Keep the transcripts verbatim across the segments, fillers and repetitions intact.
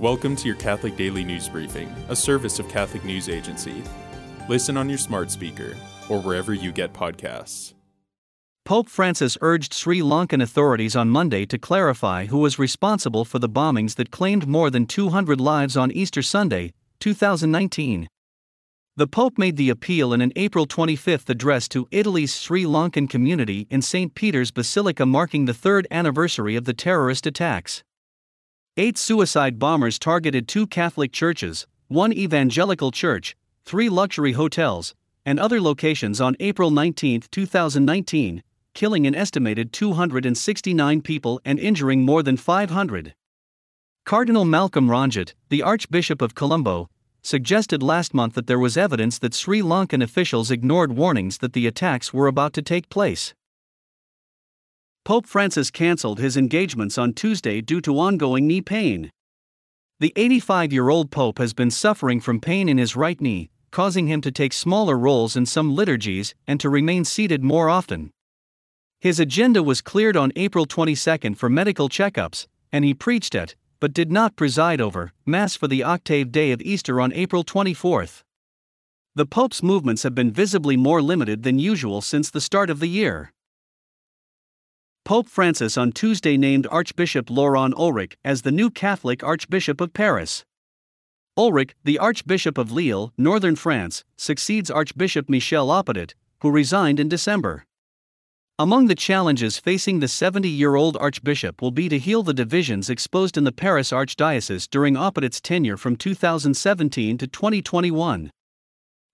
Welcome to your Catholic Daily News Briefing, a service of Catholic News Agency. Listen on your smart speaker or wherever you get podcasts. Pope Francis urged Sri Lankan authorities on Monday to clarify who was responsible for the bombings that claimed more than two hundred lives on Easter Sunday, two thousand nineteen. The Pope made the appeal in an April twenty-fifth address to Italy's Sri Lankan community in Saint Peter's Basilica, marking the third anniversary of the terrorist attacks. Eight suicide bombers targeted two Catholic churches, one evangelical church, three luxury hotels, and other locations on April nineteenth, two thousand nineteen, killing an estimated two hundred sixty-nine people and injuring more than five hundred. Cardinal Malcolm Ranjith, the Archbishop of Colombo, suggested last month that there was evidence that Sri Lankan officials ignored warnings that the attacks were about to take place. Pope Francis cancelled his engagements on Tuesday due to ongoing knee pain. The eighty-five-year-old Pope has been suffering from pain in his right knee, causing him to take smaller roles in some liturgies and to remain seated more often. His agenda was cleared on April twenty-second for medical checkups, and he preached at, but did not preside over, Mass for the octave day of Easter on April twenty-fourth. The Pope's movements have been visibly more limited than usual since the start of the year. Pope Francis on Tuesday named Archbishop Laurent Ulrich as the new Catholic Archbishop of Paris. Ulrich, the Archbishop of Lille, northern France, succeeds Archbishop Michel Aupetit, who resigned in December. Among the challenges facing the seventy-year-old archbishop will be to heal the divisions exposed in the Paris Archdiocese during Aupetit's tenure from two thousand seventeen to twenty twenty-one.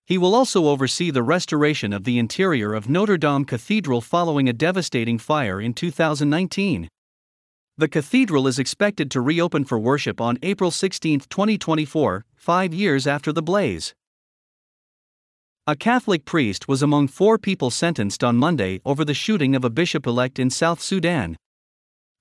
He will also oversee the restoration of the interior of Notre Dame Cathedral following a devastating fire in two thousand nineteen. The cathedral is expected to reopen for worship on April sixteenth, twenty twenty-four, five years after the blaze. A Catholic priest was among four people sentenced on Monday over the shooting of a bishop-elect in South Sudan.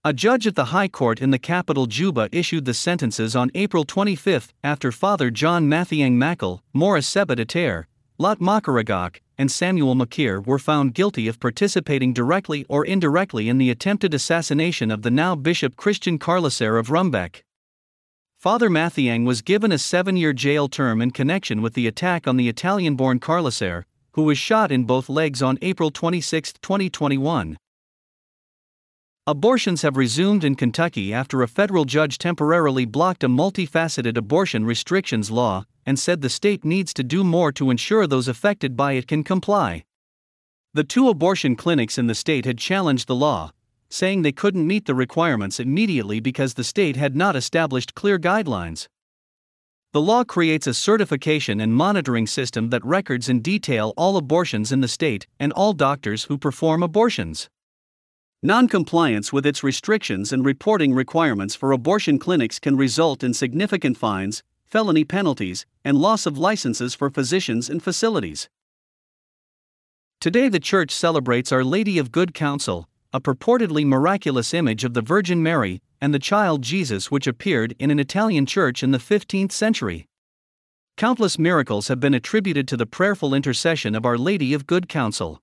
A judge at the High Court in the capital Juba issued the sentences on April twenty-fifth after Father John Mathiang Mackel, Morris Sebat Ater, Lot Makaragak, and Samuel Makir were found guilty of participating directly or indirectly in the attempted assassination of the now Bishop Christian Carlisar of Rumbek. Father Mathiang was given a seven-year jail term in connection with the attack on the Italian-born Carlisar, who was shot in both legs on April twenty-sixth, twenty twenty-one. Abortions have resumed in Kentucky after a federal judge temporarily blocked a multifaceted abortion restrictions law and said the state needs to do more to ensure those affected by it can comply. The two abortion clinics in the state had challenged the law, saying they couldn't meet the requirements immediately because the state had not established clear guidelines. The law creates a certification and monitoring system that records in detail all abortions in the state and all doctors who perform abortions. Non-compliance with its restrictions and reporting requirements for abortion clinics can result in significant fines, felony penalties, and loss of licenses for physicians and facilities. Today the Church celebrates Our Lady of Good Counsel, a purportedly miraculous image of the Virgin Mary and the child Jesus which appeared in an Italian church in the fifteenth century. Countless miracles have been attributed to the prayerful intercession of Our Lady of Good Counsel.